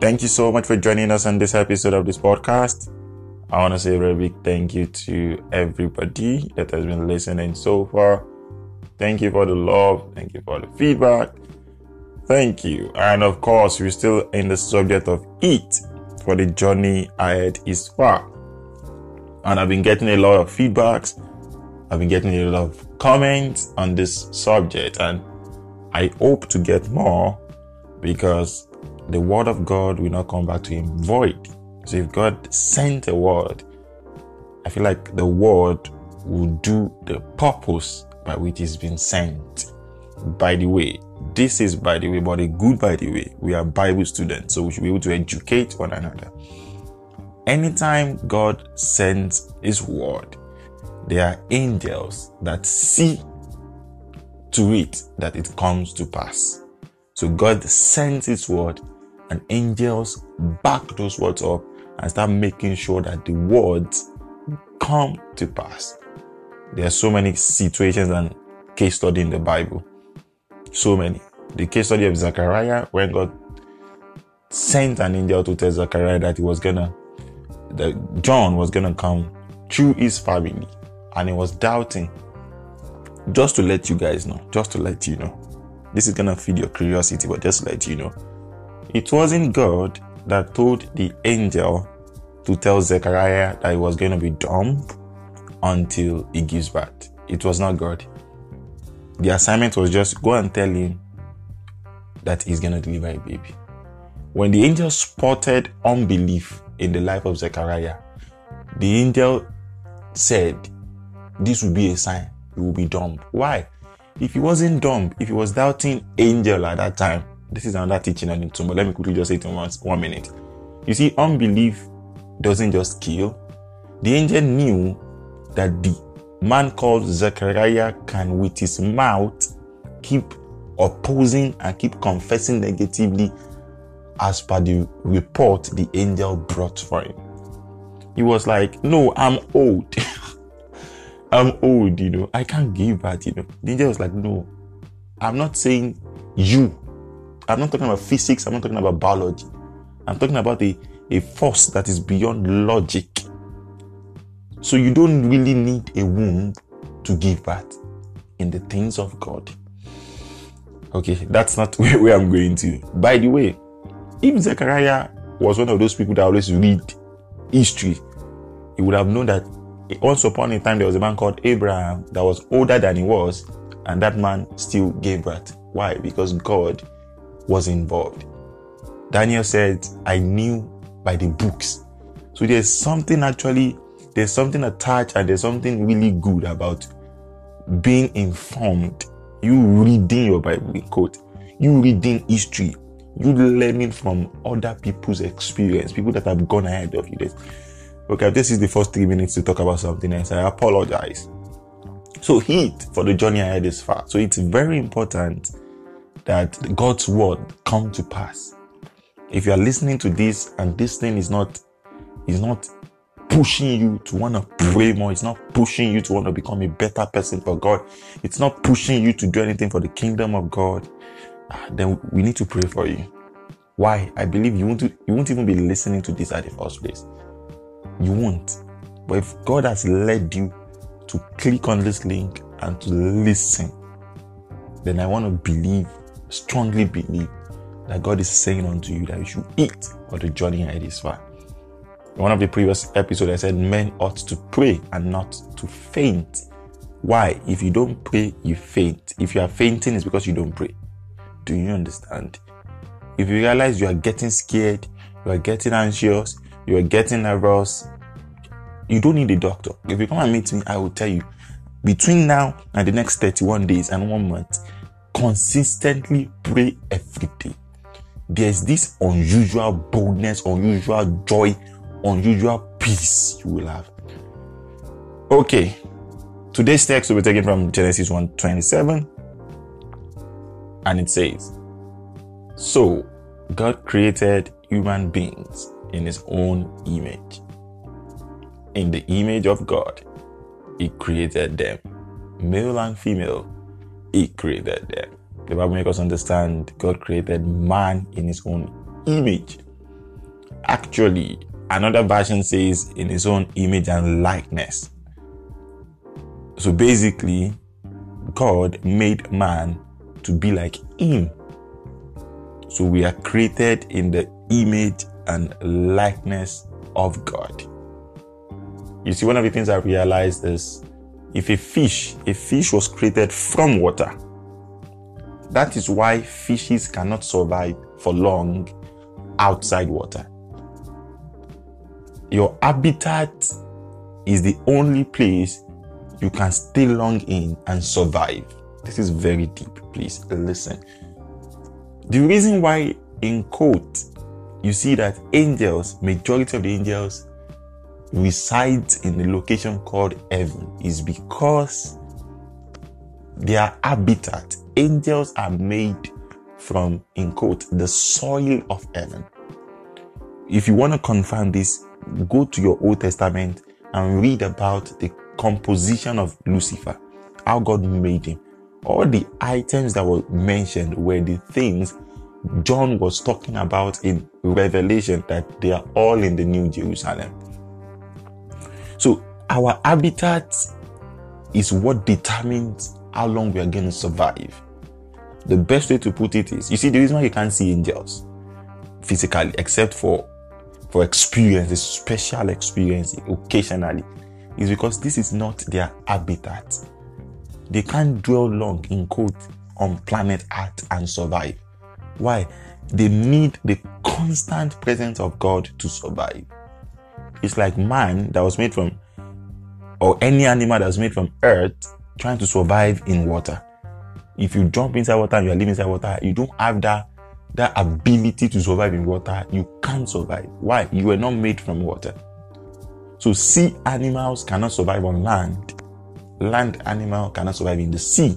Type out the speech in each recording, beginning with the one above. Thank you so much for joining us on this episode of this podcast. I want to say a very big thank you to everybody that has been listening so far. Thank you for the love. Thank you for the feedback. Thank you. And of course, we're still in the subject of eat, for the journey ahead is far. And I've been getting a lot of feedbacks. I've been getting a lot of comments on this subject, and I hope to get more, because the word of God will not come back to him void. So if God sent a word, I feel like the word will do the purpose by which it's been sent. By the way, this is by the way, but a good by the way. We are Bible students, so we should be able to educate one another. Anytime God sends his word, there are angels that see to it that it comes to pass. So God sends his word, and angels back those words up and start making sure that the words come to pass. There are so many situations and case study in the Bible. So many. The case study of Zechariah, when God sent an angel to tell Zechariah that that John was gonna come through his family, and he was doubting. Just to let you know. This is gonna feed your curiosity, but just to let you know. It wasn't God that told the angel to tell Zechariah that he was going to be dumb until he gives birth. It was not God. The assignment was just go and tell him that he's going to deliver a baby. When the angel spotted unbelief in the life of Zechariah, the angel said, this will be a sign. He will be dumb. Why? If he wasn't dumb, if he was doubting angel at that time, this is another teaching on it too, but let me quickly just say it in 1 minute. You see, unbelief doesn't just kill. The angel knew that the man called Zechariah can, with his mouth, keep opposing and keep confessing negatively as per the report the angel brought for him. He was like, no, I'm old. I'm old, I can't give birth, The angel was like, no, I'm not saying you. I'm not talking about physics. I'm not talking about biology. I'm talking about a force that is beyond logic. So you don't really need a womb to give birth in the things of God. Okay, that's not where I'm going to. By the way, if Zechariah was one of those people that always read history, he would have known that once upon a time there was a man called Abraham that was older than he was, and that man still gave birth. Why? Because God was involved. Daniel said, I knew by the books. So there's something attached, and there's something really good about being informed. You reading your Bible quote, you reading history, you learning from other people's experience, people that have gone ahead of you. Okay, this is the first 3 minutes to talk about something else. I apologize. So heat for the journey ahead is far. So it's very important that God's word come to pass. If you are listening to this and this thing is not pushing you to want to pray more, it's not pushing you to want to become a better person for God, it's not pushing you to do anything for the kingdom of God, then we need to pray for you. Why? I believe you won't even be listening to this at the first place. You won't. But if God has led you to click on this link and to listen, then I want to strongly believe that God is saying unto you that you should eat, or the journey ahead is far. In one of the previous episodes, I said men ought to pray and not to faint. Why? If you don't pray, you faint. If you are fainting, it's because you don't pray. Do you understand? If you realize you are getting scared, you are getting anxious, you are getting nervous, you don't need a doctor. If you come and meet me, I will tell you, between now and the next 31 days and 1 month, consistently pray every day. There's this unusual boldness, unusual joy, unusual peace you will have. Okay, today's text will be taken from Genesis 1:27, and it says, so God created human beings in his own image. In the image of God, he created them. Male and female, he created them. The Bible makes us understand God created man in his own image. Actually, another version says in his own image and likeness. So basically, God made man to be like him. So we are created in the image and likeness of God. You see, one of the things I realized is if a fish was created from water, that is why fishes cannot survive for long outside water. Your habitat is the only place you can stay long in and survive. This is very deep. Please listen. The reason why in quote you see that angels, majority of the angels reside in the location called heaven is because their habitat. Angels are made from, in quote, the soil of heaven. If you want to confirm this, go to your Old Testament and read about the composition of Lucifer, how God made him. All the items that were mentioned were the things John was talking about in Revelation, that they are all in the New Jerusalem. So our habitat is what determines how long we are going to survive. The best way to put it is, you see, the reason why you can't see angels physically, except for experiences, special experience occasionally, is because this is not their habitat. They can't dwell long, in quote, on planet Earth and survive. Why? They need the constant presence of God to survive. It's like man that was made from, or any animal that was made from earth, trying to survive in water. If you jump inside water and you are living inside water, you don't have that ability to survive in water. You can't survive. Why? You were not made from water. So sea animals cannot survive on land. Land animal cannot survive in the sea.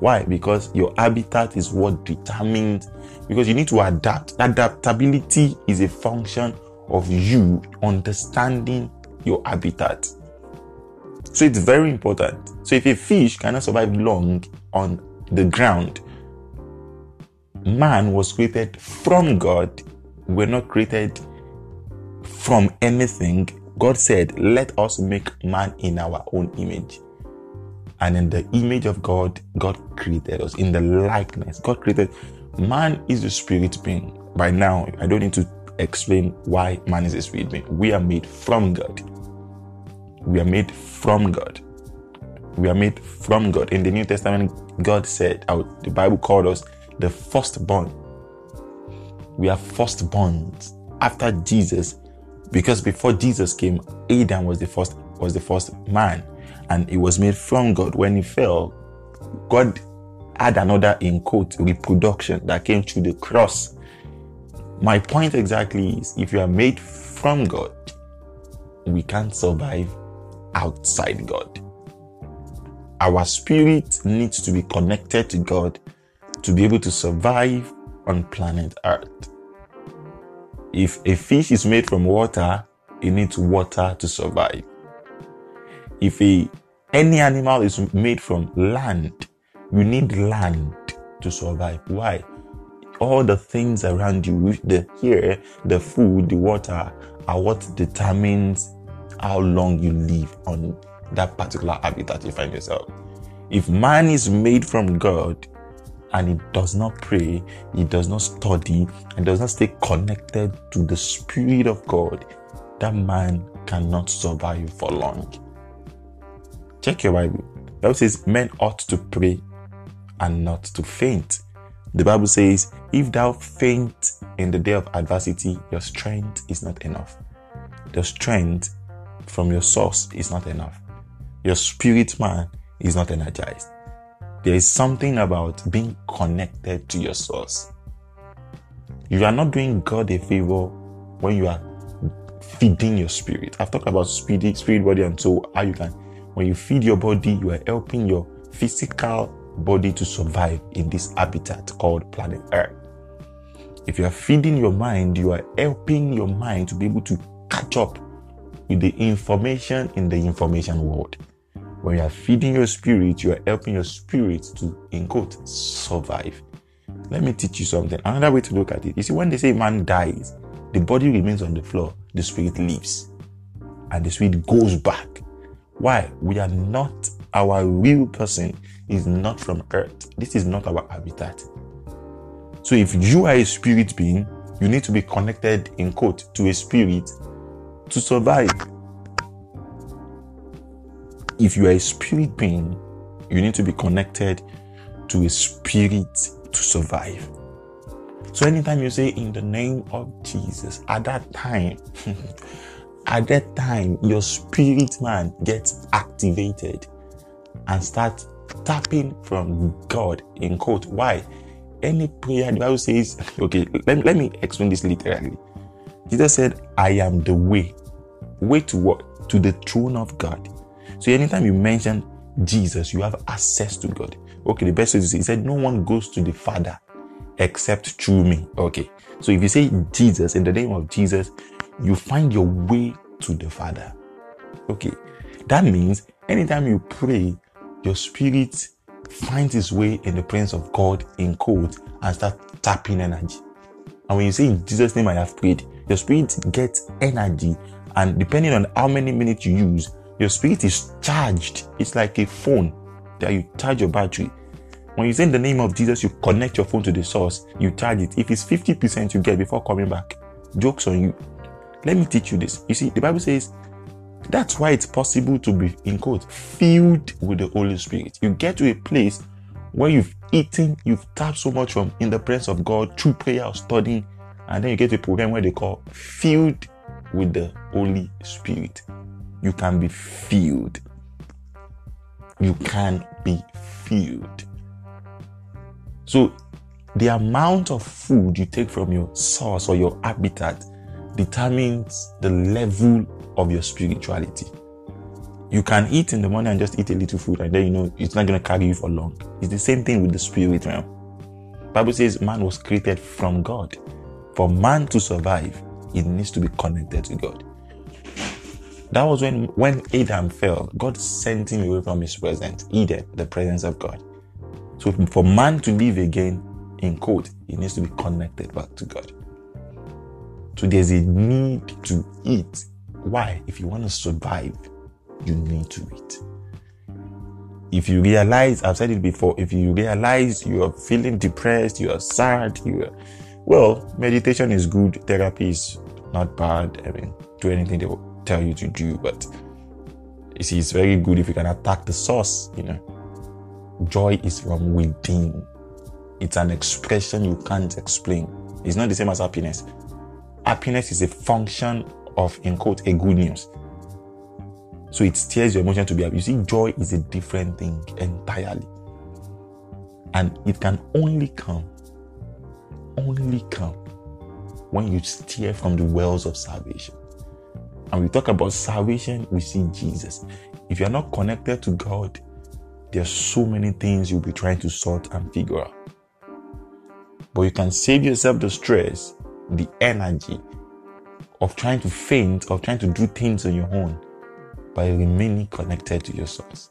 Why? Because your habitat is what determines, because you need to adapt. Adaptability is a function of you understanding your habitat. So it's very important. So if a fish cannot survive long on the ground, man was created from God. We're not created from anything. God said, let us make man in our own image. And in the image of God, God created us. In the likeness, God created. Man is a spirit being. By now, I don't need to explain why man is a spirit being. We are made from God. We are made from God. We are made from God. In the New Testament, God said, the Bible called us the firstborn. We are firstborns after Jesus, because before Jesus came, Adam was the first man, and he was made from God. When he fell, God had another, in quote, reproduction that came through the cross. My point exactly is, if you are made from God, we can't survive outside God. Our spirit needs to be connected to God to be able to survive on planet Earth. If a fish is made from water, it needs water to survive. If any animal is made from land, you need land to survive. Why? All the things around you, the air, the food, the water, are what determines how long you live on that particular habitat you find yourself. If man is made from God and he does not pray, he does not study, and does not stay connected to the Spirit of God, that man cannot survive for long. Check your Bible. The Bible says men ought to pray and not to faint. The Bible says, if thou faint in the day of adversity, your strength is not enough. The strength from your source is not enough. Your spirit man is not energized. There is something about being connected to your source. You are not doing God a favor when you are feeding your spirit. I've talked about spirit, body, and soul. How you can, when you feed your body, you are helping your physical body to survive in this habitat called planet Earth. If you are feeding your mind, you are helping your mind to be able to catch up with the information in the information world. When you are feeding your spirit, you are helping your spirit to, in quote, survive. Let me teach you something. Another way to look at it. You see, when they say man dies, The body remains on the floor, the spirit leaves, and the spirit goes back. Why? We are not, our real person is not from earth. This is not our habitat. So if you are a spirit being, you need to be connected, in quote, to a spirit to survive. If you are a spirit being, you need to be connected to a spirit to survive. So anytime you say, in the name of Jesus, at that time, at that time, your spirit man gets activated and starts tapping from God, in quote. Why? Any prayer, the Bible says, okay, let me explain this literally. Jesus said, I am the way. Way to what? To the throne of God. So anytime you mention Jesus, you have access to God. Okay, the best way to say, he said, no one goes to the Father except through me. Okay, so if you say Jesus, in the name of Jesus, you find your way to the Father. Okay, that means anytime you pray, your spirit finds its way in the presence of God, in quote, and start tapping energy. And when you say, in Jesus' name I have prayed, your spirit gets energy, and depending on how many minutes you use, your spirit is charged. It's like a phone that you charge your battery. When you say in the name of Jesus, you connect your phone to the source, you charge it. If it's 50% you get before coming back, joke's on you. Let me teach you this. You see, the Bible says, that's why it's possible to be, in quote, filled with the Holy Spirit. You get to a place where you've eaten, you've tapped so much from in the presence of God through prayer or studying, and then you get to a program where they call filled with the Holy Spirit. You can be filled. You can be filled. So the amount of food you take from your source or your habitat determines the level of your spirituality. You can eat in the morning and just eat a little food, and then you know it's not going to carry you for long. It's the same thing with the spirit realm. The Bible says man was created from God. For man to survive, it needs to be connected to God. That was when Adam fell, God sent him away from his presence, Eden, the presence of God. So for man to live again, in quote, he needs to be connected back to God. So there's a need to eat. Why? If you want to survive, you need to eat. If you realize, I've said it before, if you realize you are feeling depressed, you are sad, well, meditation is good, therapy is not bad. I mean, do anything they will tell you to do, but you see, it's very good if you can attack the source, you know. Joy is from within. It's an expression you can't explain. It's not the same as happiness. Happiness is a function of, in quote, a good news. So it steers your emotion to be happy. You see, joy is a different thing entirely. And it can only come when you steer from the wells of salvation. And we talk about salvation, we see Jesus. If you are not connected to God, there are so many things you'll be trying to sort and figure out. But you can save yourself the stress, the energy of trying to faint, of trying to do things on your own, by remaining connected to your source.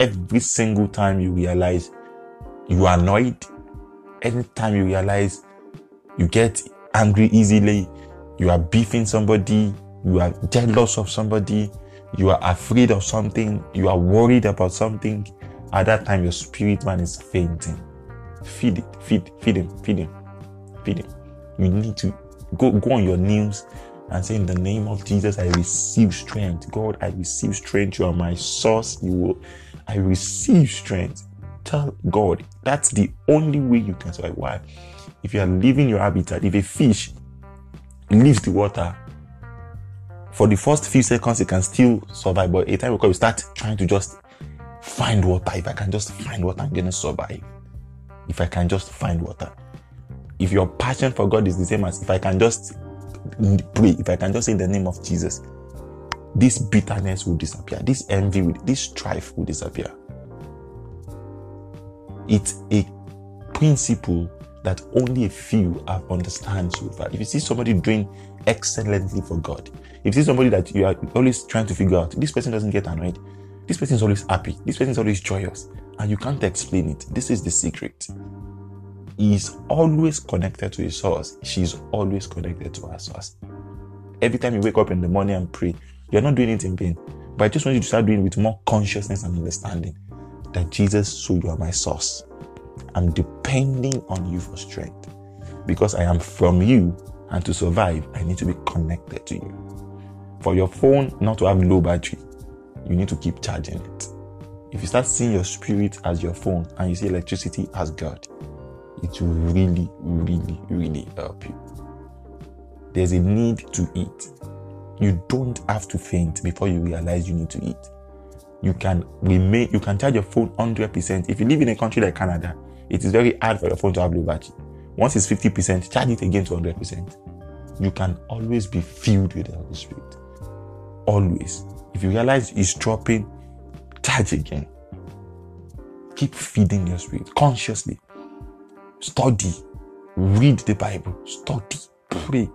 Every single time you realize you are annoyed, every time you realize you get angry easily, you are beefing somebody, you are jealous of somebody, you are afraid of something, you are worried about something, at that time your spirit man is fainting. Feed it, feed him. You need to go on your knees and say, in the name of Jesus, I receive strength. God, I receive strength. You are my source. I receive strength. Tell God. That's the only way you can survive. Why? If you are leaving your habitat, if a fish leaves the water, for the first few seconds it can still survive, but a time will come, you start trying to just find water. If I can just find water, I'm going to survive. If I can just find water. If your passion for God is the same as, if I can just pray, if I can just say in the name of Jesus, this bitterness will disappear, this envy, this strife will disappear. It's a principle that only a few have understand so far. If you see somebody doing excellently for God, if you see somebody that you are always trying to figure out, this person doesn't get annoyed, this person is always happy, this person is always joyous, and you can't explain it. This is the secret. He is always connected to his source. She is always connected to her source. Every time you wake up in the morning and pray, you're not doing it in vain. But I just want you to start doing it with more consciousness and understanding that Jesus, so you are my source. I'm depending on you for strength because I am from you, and to survive, I need to be connected to you. For your phone not to have low battery, you need to keep charging it. If you start seeing your spirit as your phone and you see electricity as God, it will really, really, really help you. There's a need to eat. You don't have to faint before you realize you need to eat. You can charge your phone 100%. If you live in a country like Canada, it is very hard for your phone to have low battery. Once it's 50%, charge it again to 100%. You can always be filled with the Holy Spirit. Always. If you realize it's dropping, charge again. Keep feeding your spirit consciously. Study. Read the Bible. Study. Pray.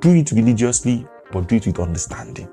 Do it religiously, but do it with understanding.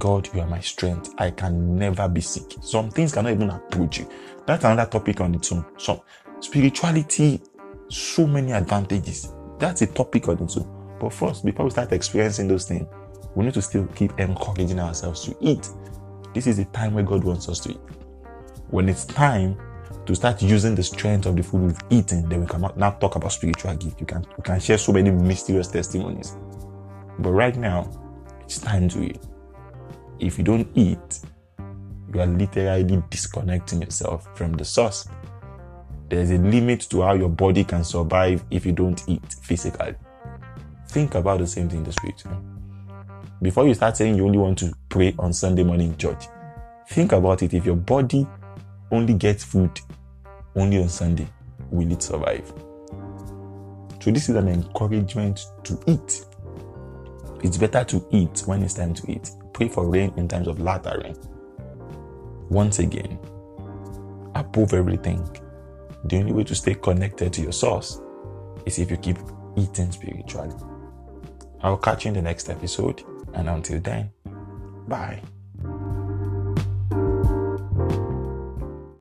God, you are my strength. I can never be sick. Some things cannot even approach you. That's another topic on its own. So spirituality, so many advantages. That's a topic on its own. But first, before we start experiencing those things, we need to still keep encouraging ourselves to eat. This is the time where God wants us to eat. When it's time to start using the strength of the food we've eaten, then we can now talk about spiritual gift. You can share so many mysterious testimonies. But right now, it's time to eat. If you don't eat, you are literally disconnecting yourself from the source. There's a limit to how your body can survive if you don't eat physically. Think about the same thing in the spirit. Before you start saying you only want to pray on Sunday morning church, think about it. If your body only gets food only on Sunday, will it survive? So this is an encouragement to eat. It's better to eat when it's time to eat. Pray for rain in times of latter rain. Once again, above everything, the only way to stay connected to your source is if you keep eating spiritually. I'll catch you in the next episode, and until then, bye.